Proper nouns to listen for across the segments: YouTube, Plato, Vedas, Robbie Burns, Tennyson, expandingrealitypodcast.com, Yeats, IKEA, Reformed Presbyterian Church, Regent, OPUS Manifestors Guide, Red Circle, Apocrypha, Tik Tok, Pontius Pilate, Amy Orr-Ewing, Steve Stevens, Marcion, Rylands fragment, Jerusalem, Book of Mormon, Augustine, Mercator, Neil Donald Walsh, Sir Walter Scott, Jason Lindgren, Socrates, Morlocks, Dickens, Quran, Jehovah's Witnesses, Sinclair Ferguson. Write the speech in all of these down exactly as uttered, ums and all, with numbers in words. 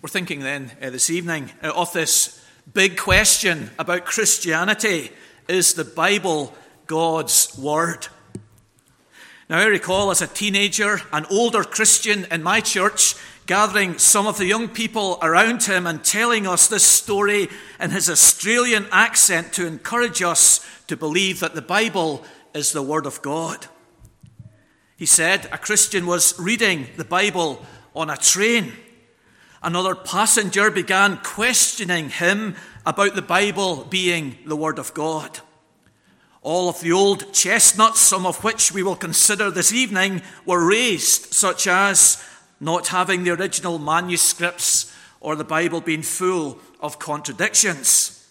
We're thinking then uh, this evening uh, of this big question about Christianity. Is the Bible God's Word? Now, I recall as a teenager, an older Christian in my church, gathering some of the young people around him and telling us this story in his Australian accent to encourage us to believe that the Bible is the Word of God. He said a Christian was reading the Bible on a train. Another passenger began questioning him about the Bible being the Word of God. All of the old chestnuts, some of which we will consider this evening, were raised, such as not having the original manuscripts or the Bible being full of contradictions.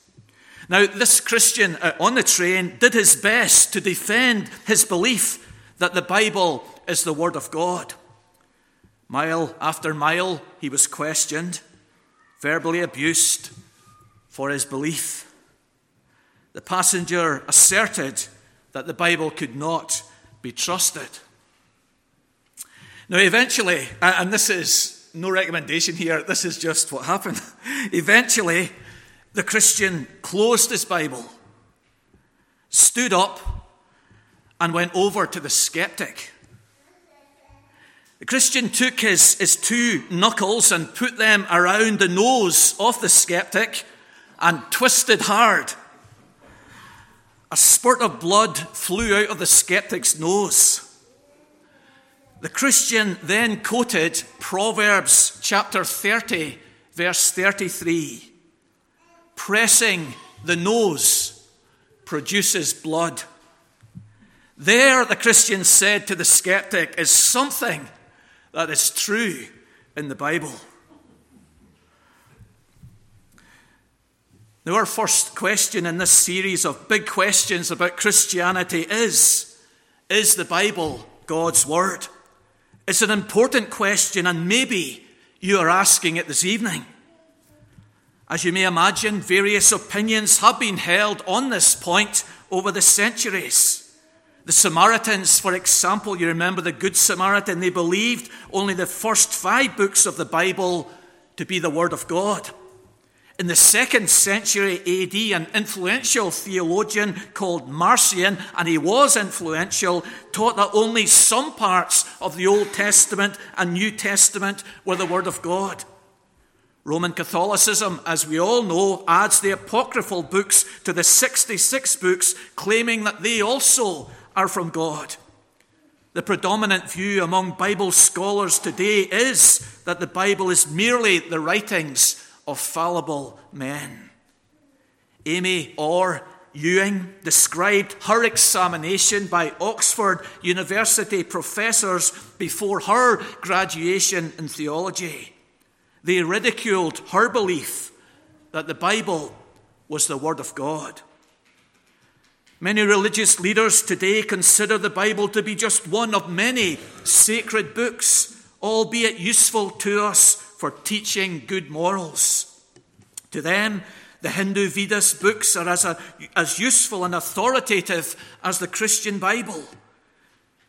Now, this Christian on the train did his best to defend his belief that the Bible is the Word of God. Mile after mile, he was questioned, verbally abused for his belief. The passenger asserted that the Bible could not be trusted. Now, eventually, and this is no recommendation here, this is just what happened. Eventually, the Christian closed his Bible, stood up, and went over to the skeptic. The Christian took his, his two knuckles and put them around the nose of the skeptic and twisted hard. A spurt of blood flew out of the skeptic's nose. The Christian then quoted Proverbs chapter thirty, verse thirty-three. Pressing the nose produces blood. There, the Christian said to the skeptic, is something that is true in the Bible. Now, our first question in this series of big questions about Christianity is, is the Bible God's Word? It's an important question, and maybe you are asking it this evening. As you may imagine, various opinions have been held on this point over the centuries. The Samaritans, for example, you remember the Good Samaritan, they believed only the first five books of the Bible to be the Word of God. In the second century A D, an influential theologian called Marcion, and he was influential, taught that only some parts of the Old Testament and New Testament were the Word of God. Roman Catholicism, as we all know, adds the apocryphal books to the sixty-six books, claiming that they also are from God. The predominant view among Bible scholars today is that the Bible is merely the writings of fallible men. Amy Orr-Ewing described her examination by Oxford University professors before her graduation in theology. They ridiculed her belief that the Bible was the Word of God. Many religious leaders today consider the Bible to be just one of many sacred books, albeit useful to us for teaching good morals. To them, the Hindu Vedas books are as, a, as useful and authoritative as the Christian Bible.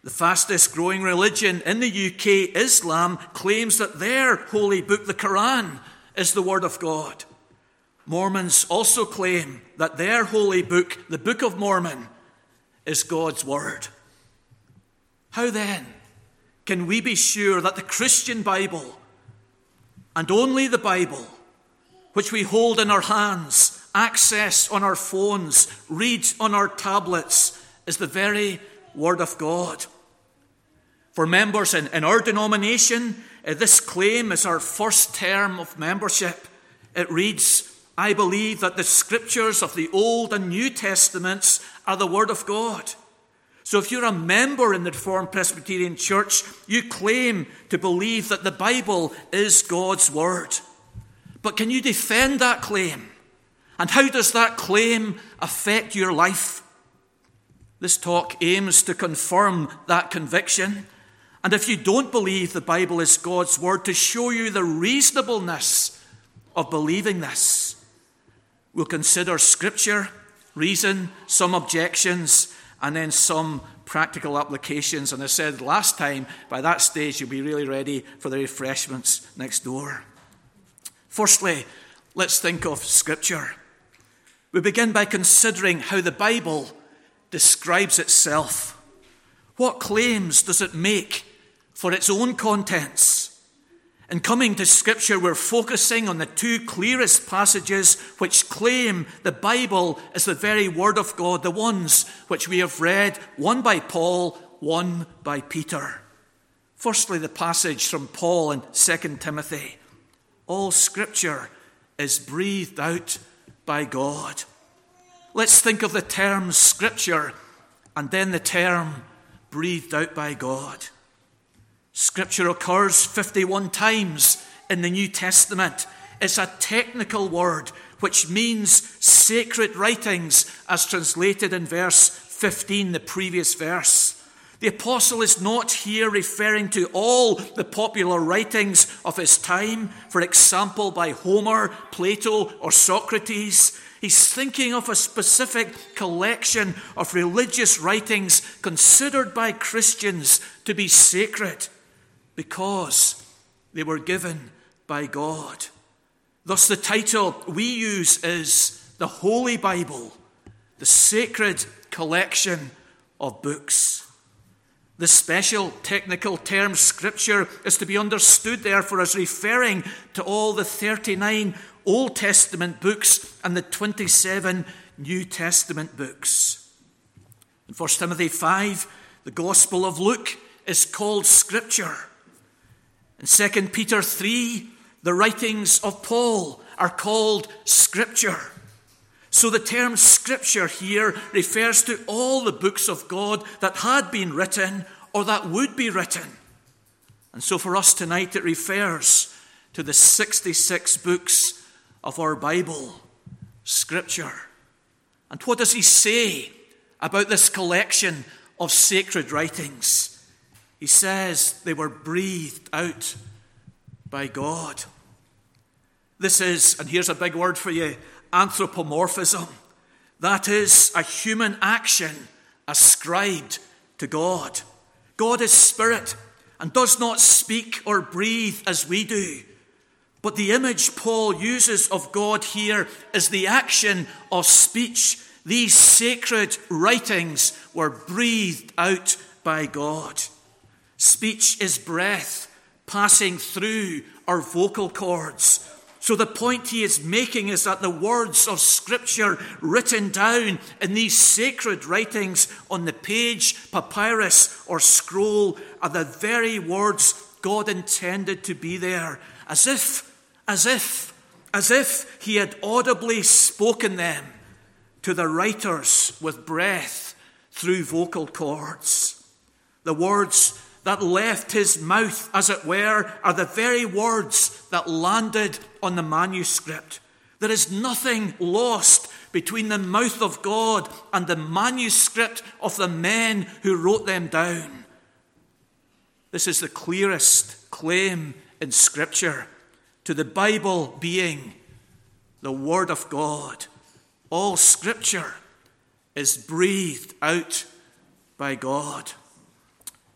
The fastest growing religion in the U K, Islam, claims that their holy book, the Quran, is the Word of God. Mormons also claim that their holy book, the Book of Mormon, is God's Word. How then can we be sure that the Christian Bible, and only the Bible, which we hold in our hands, access on our phones, read on our tablets, is the very Word of God? For members in, in our denomination, uh, this claim is our first term of membership. It reads, I believe that the Scriptures of the Old and New Testaments are the Word of God. So if you're a member in the Reformed Presbyterian Church, you claim to believe that the Bible is God's Word. But can you defend that claim? And how does that claim affect your life? This talk aims to confirm that conviction. And if you don't believe the Bible is God's Word, to show you the reasonableness of believing this. We'll consider Scripture, reason, some objections, and then some practical applications. And I said last time, by that stage, you'll be really ready for the refreshments next door. Firstly, let's think of Scripture. We begin by considering how the Bible describes itself. What claims does it make for its own contents? In coming to Scripture, we're focusing on the two clearest passages which claim the Bible is the very Word of God, the ones which we have read, one by Paul, one by Peter. Firstly, the passage from Paul in Second Timothy. All Scripture is breathed out by God. Let's think of the term Scripture and then the term breathed out by God. Scripture occurs fifty-one times in the New Testament. It's a technical word which means sacred writings, as translated in verse fifteen, the previous verse. The apostle is not here referring to all the popular writings of his time, for example, by Homer, Plato, or Socrates. He's thinking of a specific collection of religious writings considered by Christians to be sacred because they were given by God. Thus, the title we use is the Holy Bible, the sacred collection of books. The special technical term Scripture is to be understood, therefore, as referring to all the thirty-nine Old Testament books and the twenty-seven New Testament books. In First Timothy five, the Gospel of Luke is called Scripture. In Second Peter three, the writings of Paul are called Scripture. So the term Scripture here refers to all the books of God that had been written or that would be written. And so for us tonight, it refers to the sixty-six books of our Bible, Scripture. And what does he say about this collection of sacred writings? He says they were breathed out by God. This is, and here's a big word for you, anthropomorphism. That is a human action ascribed to God. God is spirit and does not speak or breathe as we do. But the image Paul uses of God here is the action of speech. These sacred writings were breathed out by God. Speech is breath passing through our vocal cords. So the point he is making is that the words of Scripture written down in these sacred writings on the page, papyrus, or scroll are the very words God intended to be there, as if, as if, as if he had audibly spoken them to the writers with breath through vocal cords. The words that left his mouth, as it were, are the very words that landed on the manuscript. There is nothing lost between the mouth of God and the manuscript of the men who wrote them down. This is the clearest claim in Scripture to the Bible being the Word of God. All Scripture is breathed out by God.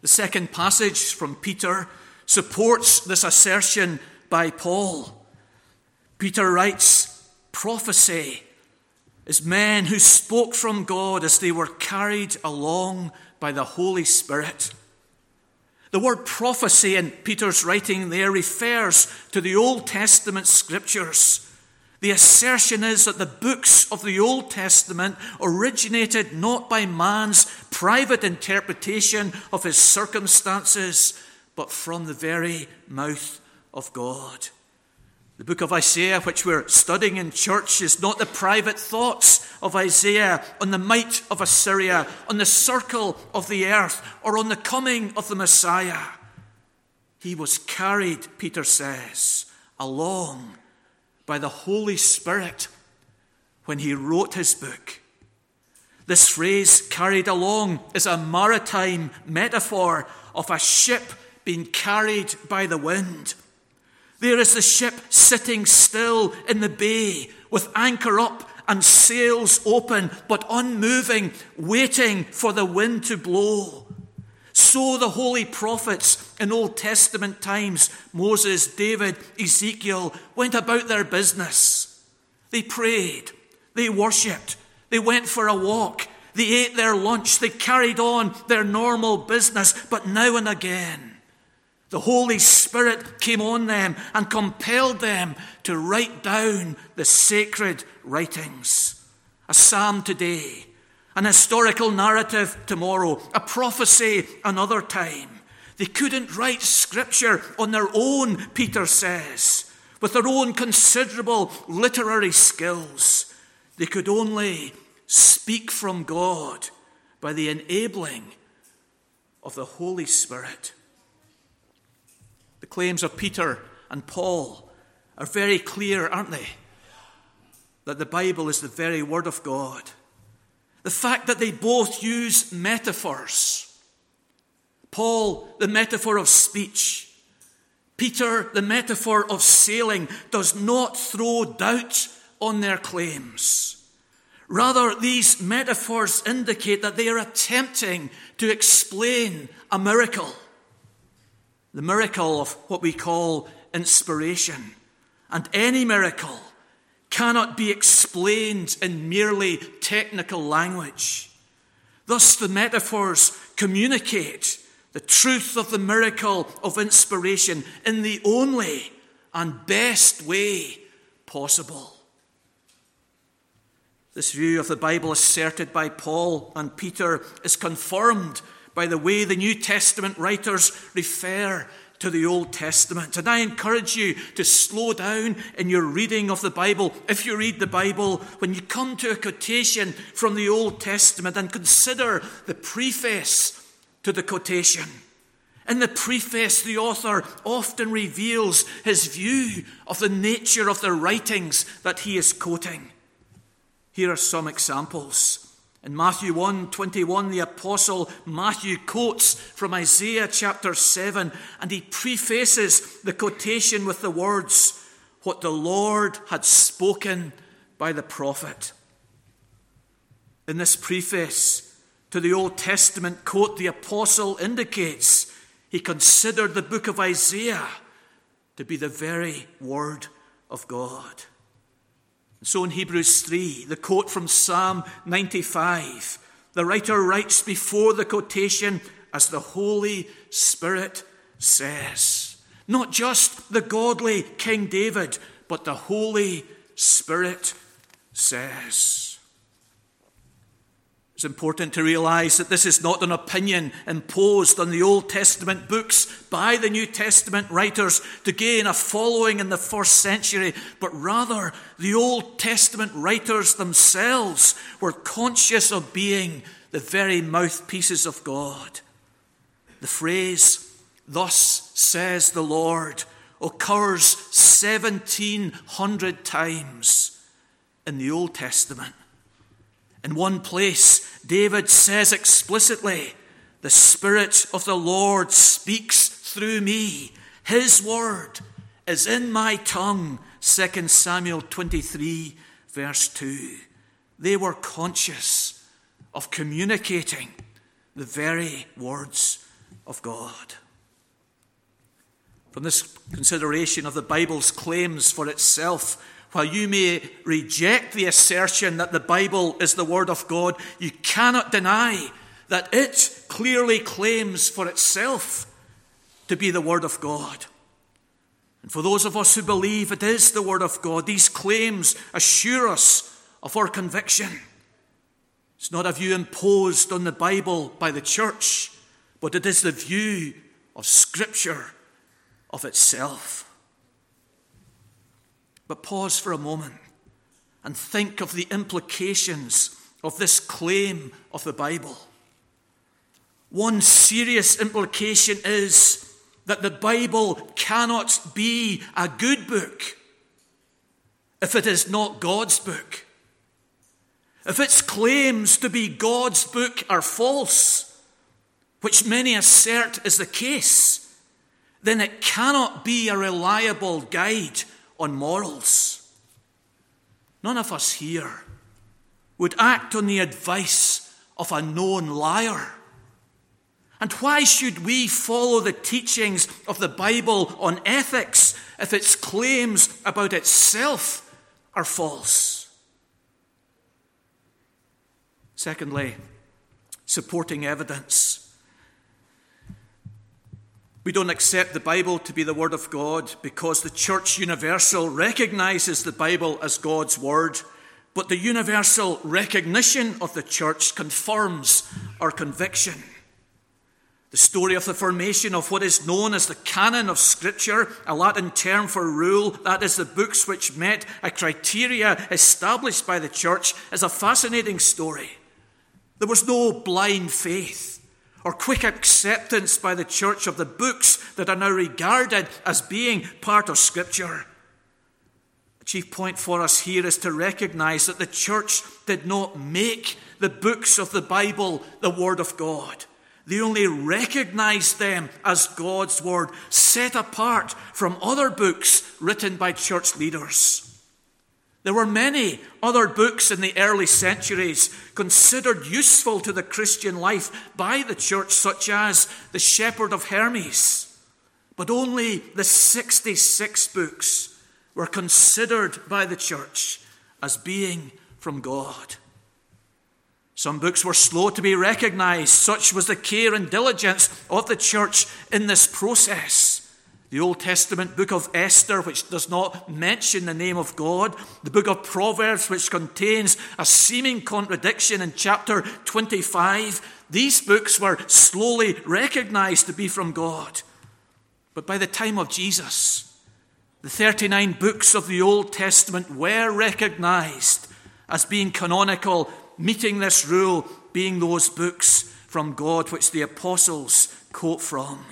The second passage from Peter supports this assertion by Paul. Peter writes, prophecy is men who spoke from God as they were carried along by the Holy Spirit. The word prophecy in Peter's writing there refers to the Old Testament Scriptures. The assertion is that the books of the Old Testament originated not by man's private interpretation of his circumstances, but from the very mouth of God. The book of Isaiah, which we're studying in church, is not the private thoughts of Isaiah on the might of Assyria, on the circle of the earth, or on the coming of the Messiah. He was carried, Peter says, along by the Holy Spirit when he wrote his book. This phrase, carried along, is a maritime metaphor of a ship being carried by the wind. There is the ship sitting still in the bay with anchor up and sails open, but unmoving, waiting for the wind to blow. So the holy prophets in Old Testament times, Moses, David, Ezekiel, went about their business. They prayed, they worshipped, they went for a walk, they ate their lunch, they carried on their normal business. But now and again, the Holy Spirit came on them and compelled them to write down the sacred writings. A psalm today, an historical narrative tomorrow, a prophecy another time. They couldn't write scripture on their own, Peter says, with their own considerable literary skills. They could only speak from God by the enabling of the Holy Spirit. The claims of Peter and Paul are very clear, aren't they? That the Bible is the very Word of God. The fact that they both use metaphors. Paul, the metaphor of speech. Peter, the metaphor of sailing, does not throw doubt on their claims. Rather, these metaphors indicate that they are attempting to explain a miracle. The miracle of what we call inspiration. And any miracle cannot be explained in merely technical language. Thus, the metaphors communicate the truth of the miracle of inspiration in the only and best way possible. This view of the Bible asserted by Paul and Peter is confirmed by the way the New Testament writers refer to the Old Testament. And I encourage you to slow down in your reading of the Bible. If you read the Bible, when you come to a quotation from the Old Testament, and consider the preface to the quotation. In the preface, the author often reveals his view of the nature of the writings that he is quoting. Here are some examples. In Matthew one twenty-one, the apostle Matthew quotes from Isaiah chapter seven, and he prefaces the quotation with the words, "What the Lord had spoken by the prophet." In this preface to the Old Testament quote, the apostle indicates he considered the book of Isaiah to be the very Word of God. So in Hebrews three, the quote from Psalm ninety-five, the writer writes before the quotation, "As the Holy Spirit says." Not just the godly King David, but the Holy Spirit says. It's important to realize that this is not an opinion imposed on the Old Testament books by the New Testament writers to gain a following in the first century, but rather the Old Testament writers themselves were conscious of being the very mouthpieces of God. The phrase, "Thus says the Lord," occurs seventeen hundred times in the Old Testament. In one place, David says explicitly, "The Spirit of the Lord speaks through me. His word is in my tongue." Second Samuel twenty-three, verse two. They were conscious of communicating the very words of God. From this consideration of the Bible's claims for itself, while you may reject the assertion that the Bible is the Word of God, you cannot deny that it clearly claims for itself to be the Word of God. And for those of us who believe it is the Word of God, these claims assure us of our conviction. It's not a view imposed on the Bible by the church, but it is the view of Scripture of itself. But pause for a moment and think of the implications of this claim of the Bible. One serious implication is that the Bible cannot be a good book if it is not God's book. If its claims to be God's book are false, which many assert is the case, then it cannot be a reliable guide on morals. None of us here would act on the advice of a known liar, And why should we follow the teachings of the Bible on ethics if its claims about itself are false? Secondly, supporting evidence. We don't accept the Bible to be the Word of God because the Church Universal recognizes the Bible as God's Word, but the universal recognition of the Church confirms our conviction. The story of the formation of what is known as the canon of Scripture, a Latin term for rule, that is the books which met a criteria established by the Church, is a fascinating story. There was no blind faith or quick acceptance by the Church of the books that are now regarded as being part of Scripture. The chief point for us here is to recognize that the Church did not make the books of the Bible the Word of God. They only recognized them as God's Word, set apart from other books written by church leaders. There were many other books in the early centuries considered useful to the Christian life by the church, such as The Shepherd of Hermes. But only the sixty-six books were considered by the church as being from God. Some books were slow to be recognized. Such was the care and diligence of the church in this process. The Old Testament book of Esther, which does not mention the name of God. The book of Proverbs, which contains a seeming contradiction in chapter twenty-five. These books were slowly recognized to be from God. But by the time of Jesus, the thirty-nine books of the Old Testament were recognized as being canonical, meeting this rule, being those books from God which the apostles quote from.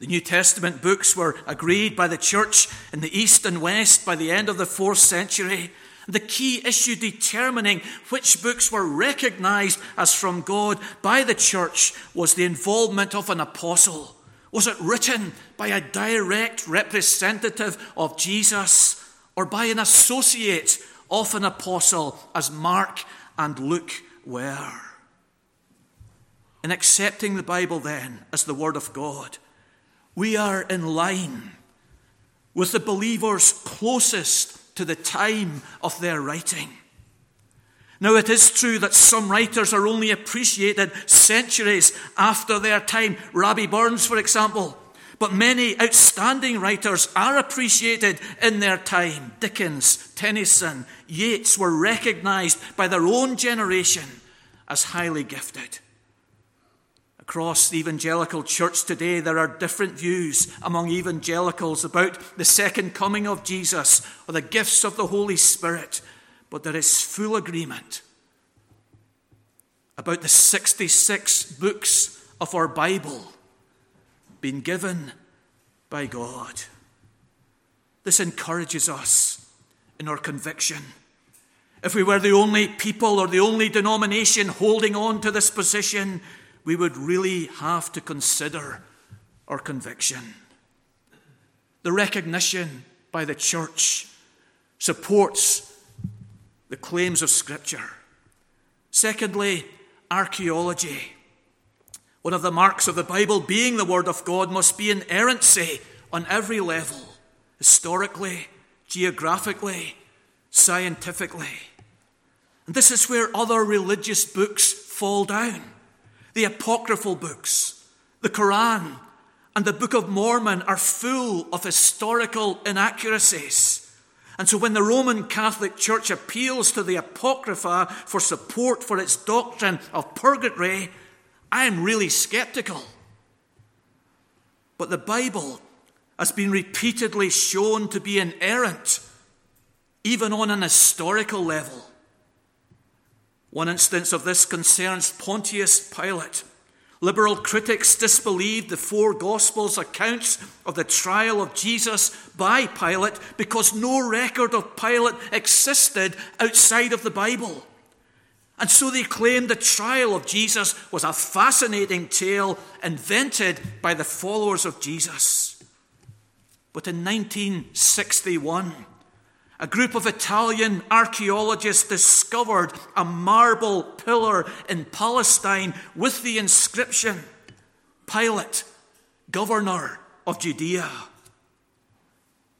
The New Testament books were agreed by the church in the East and West by the end of the fourth century. The key issue determining which books were recognized as from God by the church was the involvement of an apostle. Was it written by a direct representative of Jesus or by an associate of an apostle, as Mark and Luke were? In accepting the Bible, then, as the Word of God, we are in line with the believers closest to the time of their writing. Now, it is true that some writers are only appreciated centuries after their time. Robbie Burns, for example. But many outstanding writers are appreciated in their time. Dickens, Tennyson, Yeats were recognized by their own generation as highly gifted. Across the evangelical church today, there are different views among evangelicals about the second coming of Jesus or the gifts of the Holy Spirit, but there is full agreement about the sixty-six books of our Bible been given by God. This encourages us in our conviction. If we were the only people or the only denomination holding on to this position, we would really have to consider our conviction. The recognition by the church supports the claims of Scripture. Secondly, archaeology. One of the marks of the Bible being the Word of God must be inerrancy on every level, historically, geographically, scientifically. And this is where other religious books fall down. The apocryphal books, the Quran, and the Book of Mormon are full of historical inaccuracies. And so when the Roman Catholic Church appeals to the Apocrypha for support for its doctrine of purgatory, I am really skeptical. But the Bible has been repeatedly shown to be inerrant, even on an historical level. One instance of this concerns Pontius Pilate. Liberal critics disbelieved the four Gospels' accounts of the trial of Jesus by Pilate because no record of Pilate existed outside of the Bible. And so they claimed the trial of Jesus was a fascinating tale invented by the followers of Jesus. But in nineteen sixty-one, a group of Italian archaeologists discovered a marble pillar in Palestine with the inscription, Pilate, governor of Judea.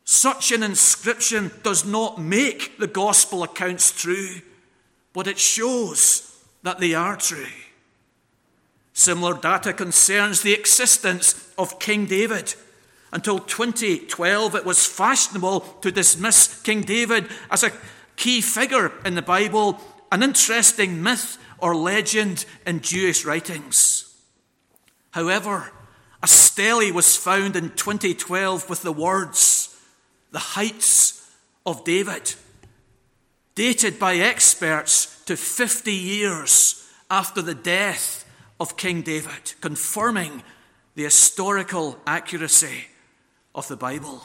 Such an inscription does not make the gospel accounts true, but it shows that they are true. Similar data concerns the existence of King David. Until twenty twelve, it was fashionable to dismiss King David as a key figure in the Bible, an interesting myth or legend in Jewish writings. However, a stele was found in twenty twelve with the words, "The Heights of David," dated by experts to fifty years after the death of King David, confirming the historical accuracy of the Bible.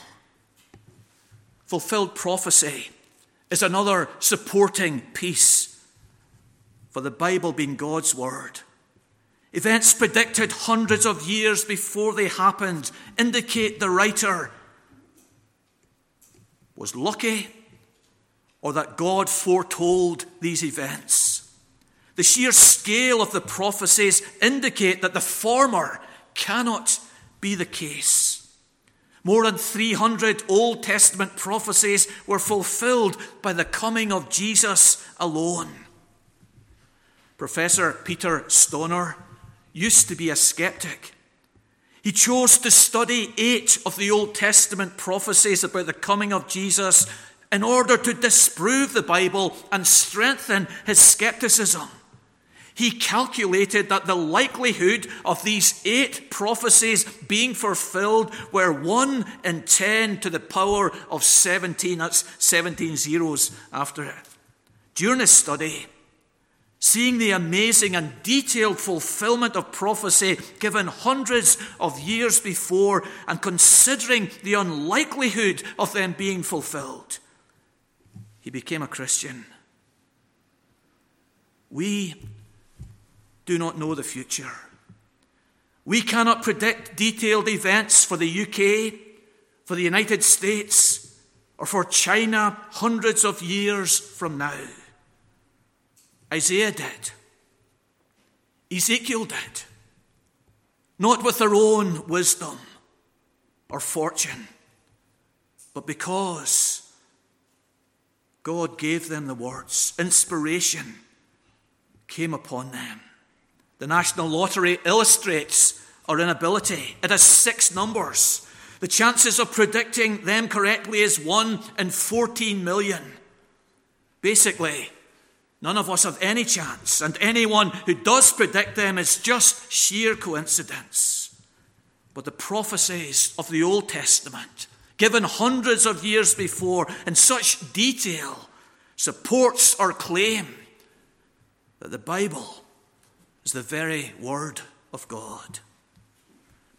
Fulfilled prophecy is another supporting piece for the Bible being God's word. Events predicted hundreds of years before they happened indicate the writer was lucky or that God foretold these events. The sheer scale of the prophecies indicate that the former cannot be the case. More than three hundred Old Testament prophecies were fulfilled by the coming of Jesus alone. Professor Peter Stoner used to be a skeptic. He chose to study eight of the Old Testament prophecies about the coming of Jesus in order to disprove the Bible and strengthen his skepticism. He calculated that the likelihood of these eight prophecies being fulfilled were one in ten to the power of seventeen. That's seventeen zeros after it. During his study, seeing the amazing and detailed fulfillment of prophecy given hundreds of years before and considering the unlikelihood of them being fulfilled, he became a Christian. We do not know the future. We cannot predict detailed events for the U K, for the United States, or for China hundreds of years from now. Isaiah did. Ezekiel did. Not with their own wisdom or fortune, but because God gave them the words. Inspiration came upon them. The National Lottery illustrates our inability. It has six numbers. The chances of predicting them correctly is one in fourteen million. Basically, none of us have any chance, and anyone who does predict them is just sheer coincidence. But the prophecies of the Old Testament, given hundreds of years before in such detail, supports our claim that the Bible is the very Word of God.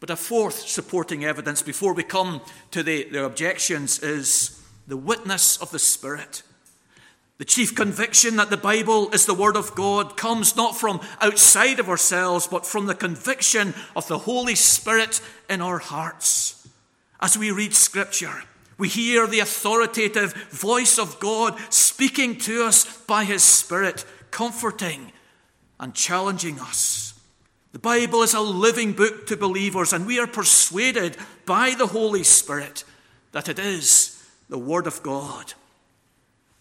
But a fourth supporting evidence before we come to the, the objections is the witness of the Spirit. The chief conviction that the Bible is the Word of God comes not from outside of ourselves, but from the conviction of the Holy Spirit in our hearts. As we read Scripture, we hear the authoritative voice of God speaking to us by His Spirit, comforting and challenging us. The Bible is a living book to believers, and we are persuaded by the Holy Spirit that it is the Word of God.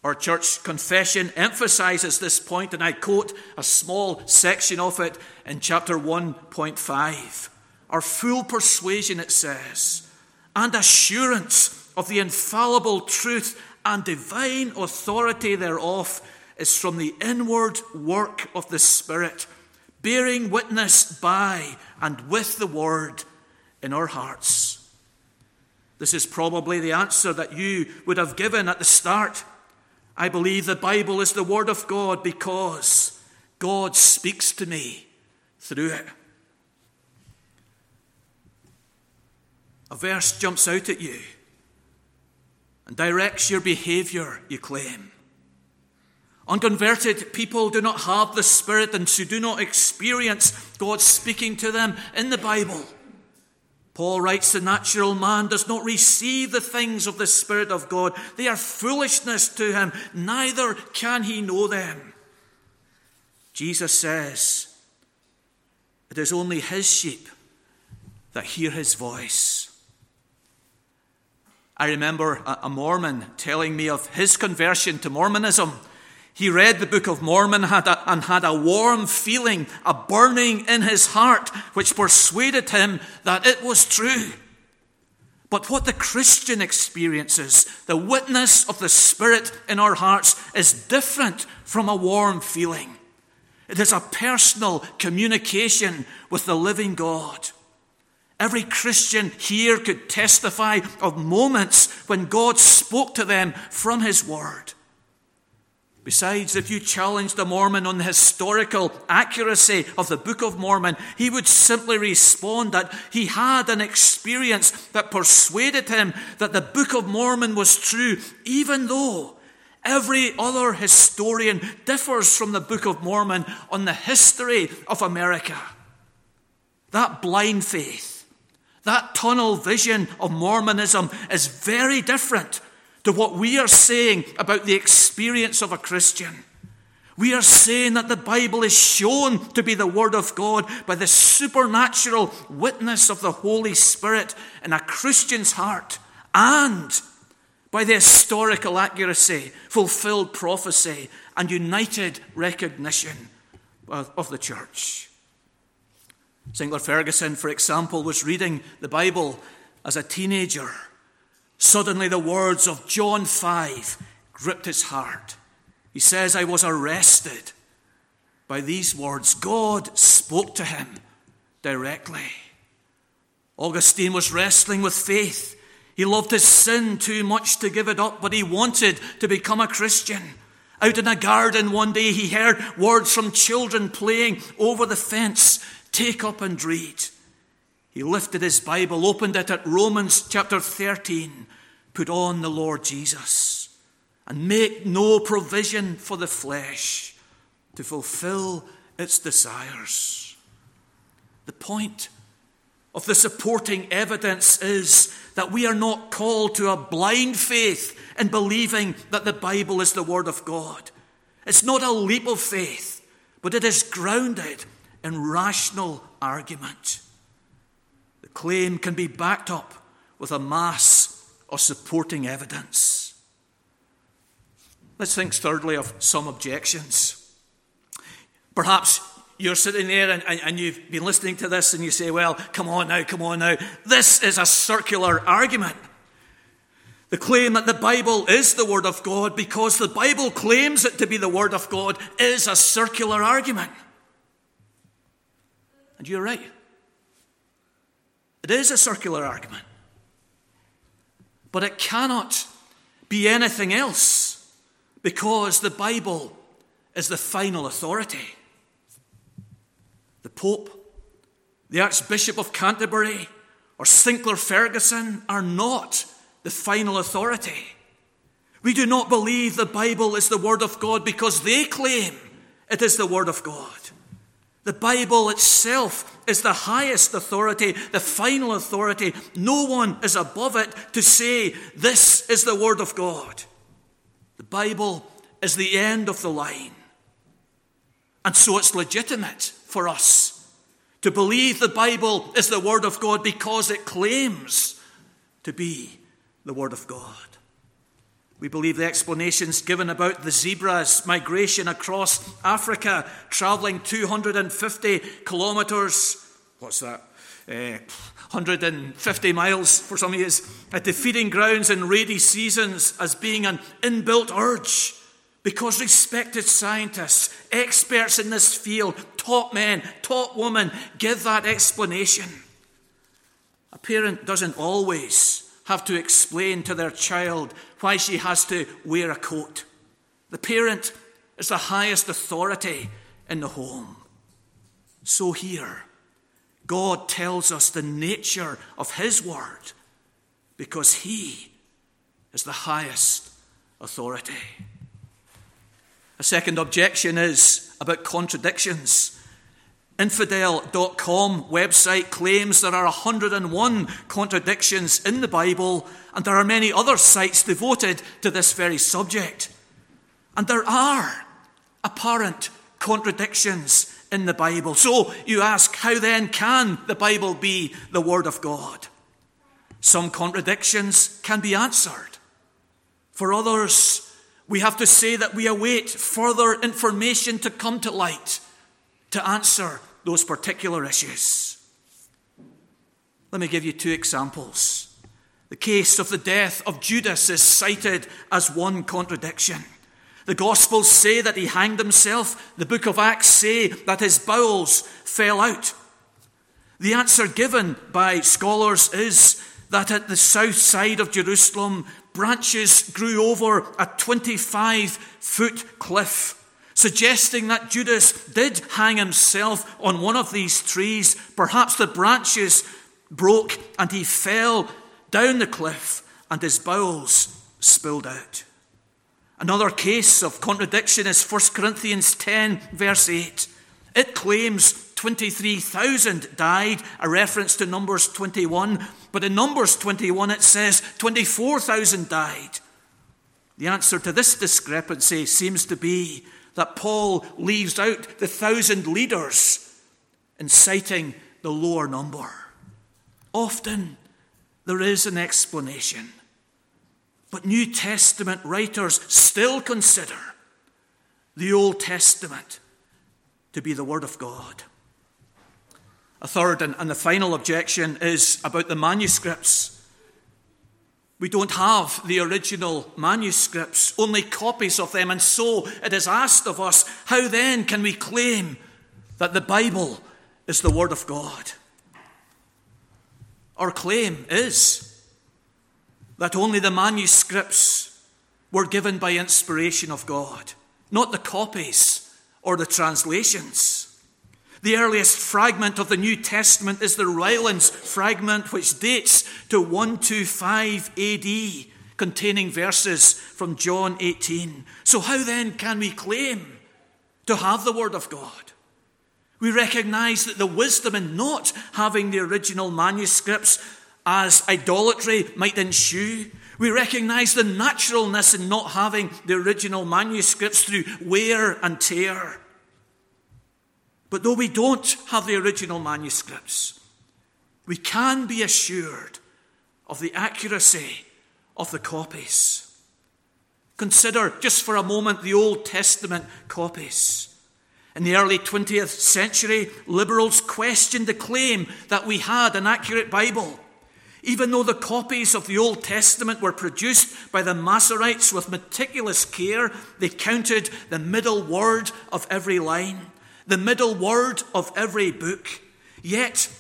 Our church confession emphasizes this point, and I quote a small section of it in chapter one point five. Our full persuasion, it says, and assurance of the infallible truth and divine authority thereof is from the inward work of the Spirit, bearing witness by and with the Word in our hearts. This is probably the answer that you would have given at the start. I believe the Bible is the Word of God because God speaks to me through it. A verse jumps out at you and directs your behavior, you claim. Unconverted people do not have the Spirit and so do not experience God speaking to them in the Bible. Paul writes, the natural man does not receive the things of the Spirit of God. They are foolishness to him. Neither can he know them. Jesus says, it is only his sheep that hear his voice. I remember a Mormon telling me of his conversion to Mormonism. He read the Book of Mormon had a, and had a warm feeling, a burning in his heart, which persuaded him that it was true. But what the Christian experiences, the witness of the Spirit in our hearts, is different from a warm feeling. It is a personal communication with the living God. Every Christian here could testify of moments when God spoke to them from his word. Besides, if you challenged a Mormon on the historical accuracy of the Book of Mormon, he would simply respond that he had an experience that persuaded him that the Book of Mormon was true, even though every other historian differs from the Book of Mormon on the history of America. That blind faith, that tunnel vision of Mormonism is very different to what we are saying about the experience of a Christian. We are saying that the Bible is shown to be the Word of God by the supernatural witness of the Holy Spirit in a Christian's heart and by the historical accuracy, fulfilled prophecy, and united recognition of the church. Sinclair Ferguson, for example, was reading the Bible as a teenager. Suddenly the words of John five gripped his heart. He says, I was arrested by these words. God spoke to him directly. Augustine was wrestling with faith. He loved his sin too much to give it up, but he wanted to become a Christian. Out in a garden one day, he heard words from children playing over the fence. Take up and read. He lifted his Bible, opened it at Romans chapter thirteen, put on the Lord Jesus, and make no provision for the flesh to fulfill its desires. The point of the supporting evidence is that we are not called to a blind faith in believing that the Bible is the Word of God. It's not a leap of faith, but it is grounded in rational argument. The claim can be backed up with a mass of supporting evidence. Let's think thirdly of some objections. Perhaps you're sitting there and, and, and you've been listening to this and you say, well, come on now, come on now. This is a circular argument. The claim that the Bible is the Word of God because the Bible claims it to be the Word of God is a circular argument. And you're right. It is a circular argument. But it cannot be anything else because the Bible is the final authority. The Pope, the Archbishop of Canterbury, or Sinclair Ferguson are not the final authority. We do not believe the Bible is the Word of God because they claim it is the Word of God. The Bible itself is the highest authority, the final authority. No one is above it to say, this is the Word of God. The Bible is the end of the line. And so it's legitimate for us to believe the Bible is the Word of God because it claims to be the Word of God. We believe the explanations given about the zebra's migration across Africa, travelling two hundred fifty kilometres, what's that, uh, one hundred fifty miles for some of you, at the feeding grounds in rainy seasons as being an inbuilt urge because respected scientists, experts in this field, top men, top women, give that explanation. A parent doesn't always have to explain to their child why she has to wear a coat. The parent is the highest authority in the home. So here, God tells us the nature of his word because he is the highest authority. A second objection is about contradictions. infidel dot com website claims there are one hundred and one contradictions in the Bible, and there are many other sites devoted to this very subject. And there are apparent contradictions in the Bible. So you ask, how then can the Bible be the Word of God? Some contradictions can be answered. For others, we have to say that we await further information to come to light to answer those particular issues. Let me give you two examples. The case of the death of Judas is cited as one contradiction. The Gospels say that he hanged himself. The book of Acts say that his bowels fell out. The answer given by scholars is that at the south side of Jerusalem, branches grew over a twenty-five-foot cliff, suggesting that Judas did hang himself on one of these trees. Perhaps the branches broke and he fell down the cliff and his bowels spilled out. Another case of contradiction is First Corinthians ten, verse eight. It claims twenty-three thousand died, a reference to Numbers twenty-one. But in Numbers twenty-one it says twenty-four thousand died. The answer to this discrepancy seems to be that Paul leaves out the thousand leaders in citing the lower number. Often there is an explanation. But New Testament writers still consider the Old Testament to be the Word of God. A third and, and the final objection is about the manuscripts. We don't have the original manuscripts, only copies of them, and so it is asked of us, how then can we claim that the Bible is the Word of God? Our claim is that only the manuscripts were given by inspiration of God, not the copies or the translations. The earliest fragment of the New Testament is the Rylands fragment, which dates to one twenty-five A D, containing verses from John eighteen. So how then can we claim to have the Word of God? We recognize that the wisdom in not having the original manuscripts, as idolatry might ensue. We recognize the naturalness in not having the original manuscripts through wear and tear. But though we don't have the original manuscripts, we can be assured of the accuracy of the copies. Consider just for a moment the Old Testament copies. In the early twentieth century, liberals questioned the claim that we had an accurate Bible. Even though the copies of the Old Testament were produced by the Masoretes with meticulous care, they counted the middle word of every line, the middle word of every book. Yet,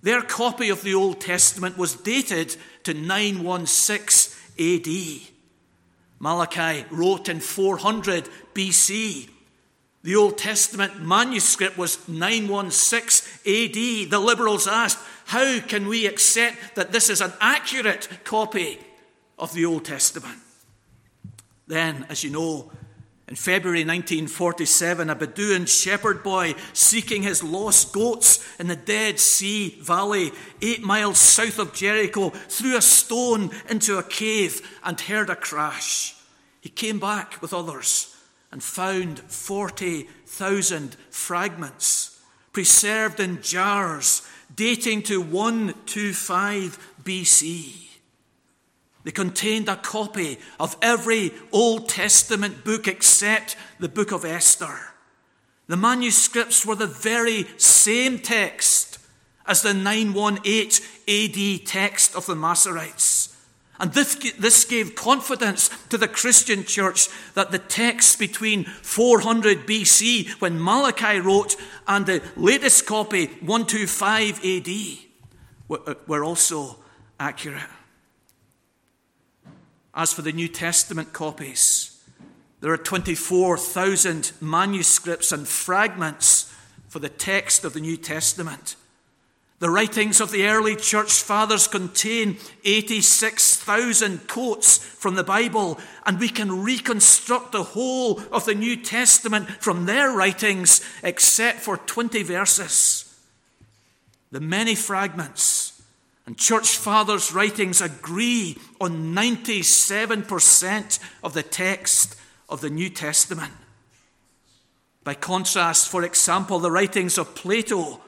their copy of the Old Testament was dated to nine sixteen A D. Malachi wrote in four hundred B C. The Old Testament manuscript was nine sixteen A D. The liberals asked, how can we accept that this is an accurate copy of the Old Testament? Then, as you know, in February nineteen forty-seven, a Bedouin shepherd boy seeking his lost goats in the Dead Sea Valley, eight miles south of Jericho, threw a stone into a cave and heard a crash. He came back with others and found forty thousand fragments preserved in jars dating to one twenty-five B C. They contained a copy of every Old Testament book except the book of Esther. The manuscripts were the very same text as the nine eighteen A D text of the Masoretes. And this gave confidence to the Christian church that the texts between four hundred B C, when Malachi wrote, and the latest copy, one twenty-five A D, were also accurate. As for the New Testament copies, there are twenty-four thousand manuscripts and fragments for the text of the New Testament. The writings of the early church fathers contain eighty-six thousand quotes from the Bible, and we can reconstruct the whole of the New Testament from their writings, except for twenty verses. The many fragments and church fathers' writings agree on ninety-seven percent of the text of the New Testament. By contrast, for example, the writings of Plato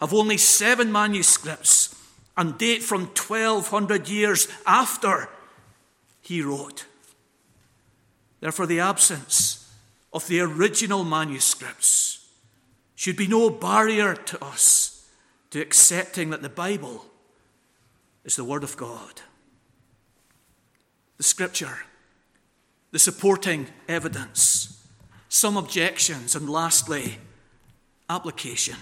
have only seven manuscripts and date from twelve hundred years after he wrote. Therefore, the absence of the original manuscripts should be no barrier to us to accepting that the Bible is the Word of God. The Scripture, the supporting evidence, some objections, and lastly, application.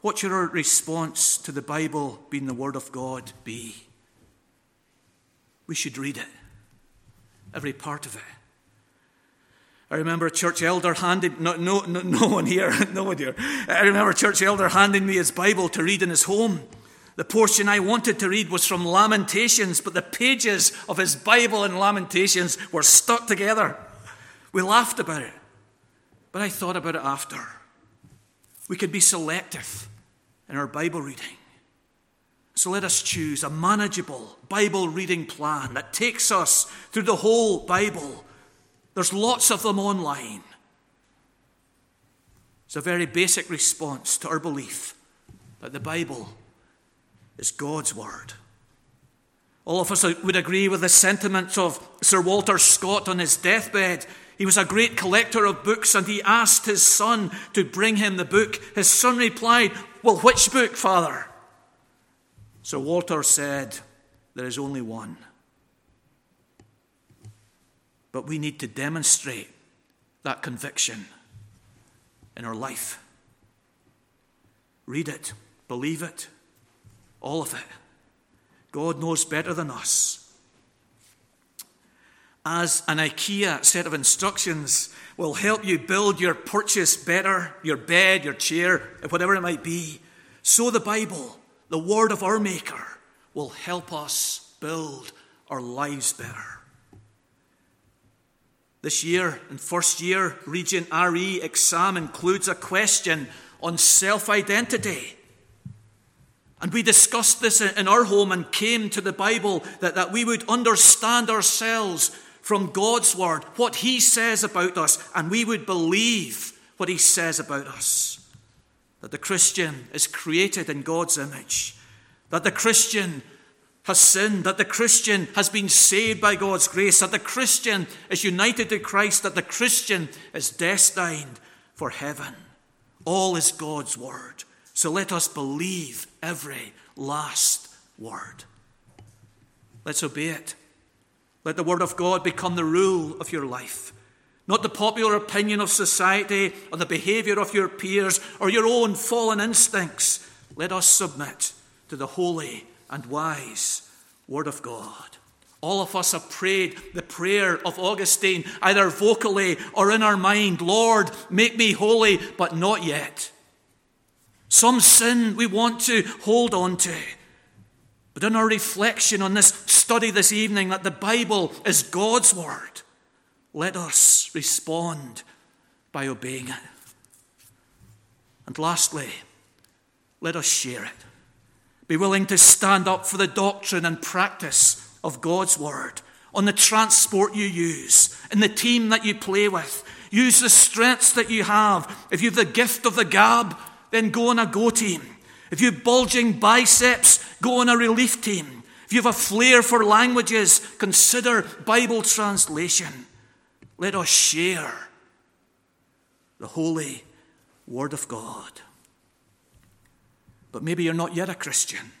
What should our response to the Bible being the Word of God be? We should read it, every part of it. I remember a church elder handed, no, no, no, no one here, no one here. I remember a church elder handing me his Bible to read in his home. The portion I wanted to read was from Lamentations, but the pages of his Bible in Lamentations were stuck together. We laughed about it, but I thought about it after. We could be selective in our Bible reading. So let us choose a manageable Bible reading plan that takes us through the whole Bible. There's lots of them online. It's a very basic response to our belief that the Bible is God's Word. All of us would agree with the sentiments of Sir Walter Scott on his deathbed. He was a great collector of books, and he asked his son to bring him the book. His son replied, "Well, which book, Father?" Sir Walter said, "There is only one." But we need to demonstrate that conviction in our life. Read it, believe it, all of it. God knows better than us. As an IKEA set of instructions will help you build your purchase better, your bed, your chair, whatever it might be, so the Bible, the Word of our Maker, will help us build our lives better. This year, in first year Regent R E exam, includes a question on self-identity. And we discussed this in our home and came to the Bible that, that we would understand ourselves from God's Word, what He says about us, and we would believe what He says about us. That the Christian is created in God's image. That the Christian has sinned. That the Christian has been saved by God's grace. That the Christian is united to Christ. That the Christian is destined for heaven. All is God's Word. So let us believe every last word. Let's obey it. Let the Word of God become the rule of your life, not the popular opinion of society or the behavior of your peers or your own fallen instincts. Let us submit to the holy and wise Word of God. All of us have prayed the prayer of Augustine, either vocally or in our mind, "Lord, make me holy, but not yet." Some sin we want to hold on to. But in our reflection on this study this evening, that the Bible is God's Word, let us respond by obeying it. And lastly, let us share it. Be willing to stand up for the doctrine and practice of God's Word on the transport you use, in the team that you play with. Use the strengths that you have. If you have the gift of the gab, then go on a go team. If you have bulging biceps, go on a relief team. If you have a flair for languages, consider Bible translation. Let us share the holy Word of God. But maybe you're not yet a Christian.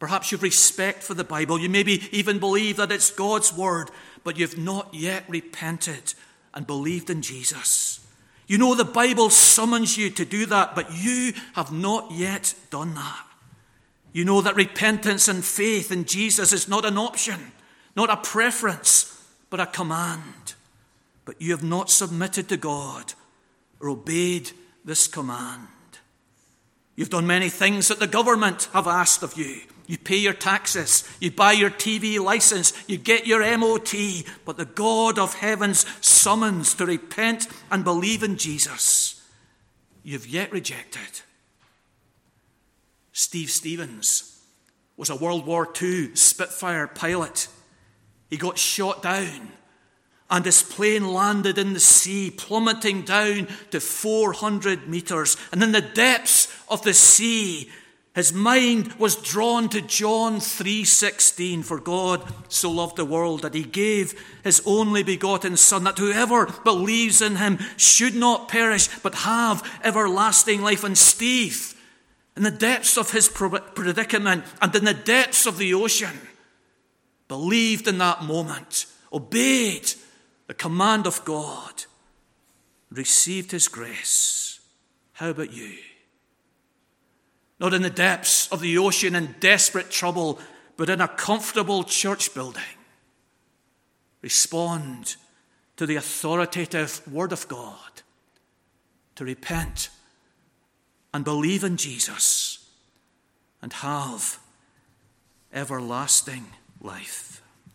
Perhaps you have respect for the Bible. You maybe even believe that it's God's Word, but you've not yet repented and believed in Jesus. You know the Bible summons you to do that, but you have not yet done that. You know that repentance and faith in Jesus is not an option, not a preference, but a command. But you have not submitted to God or obeyed this command. You've done many things that the government have asked of you. You pay your taxes, you buy your T V license, you get your M O T, but the God of heaven's summons to repent and believe in Jesus, you've yet rejected. Steve Stevens was a World War Two Spitfire pilot. He got shot down, and his plane landed in the sea, plummeting down to four hundred meters. And in the depths of the sea, his mind was drawn to John three sixteen, for God so loved the world that he gave his only begotten Son, that whoever believes in him should not perish but have everlasting life. And Steve, in the depths of his predicament and in the depths of the ocean, believed in that moment, obeyed the command of God, received his grace. How about you? Not in the depths of the ocean in desperate trouble, but in a comfortable church building. Respond to the authoritative word of God to repent and believe in Jesus and have everlasting life.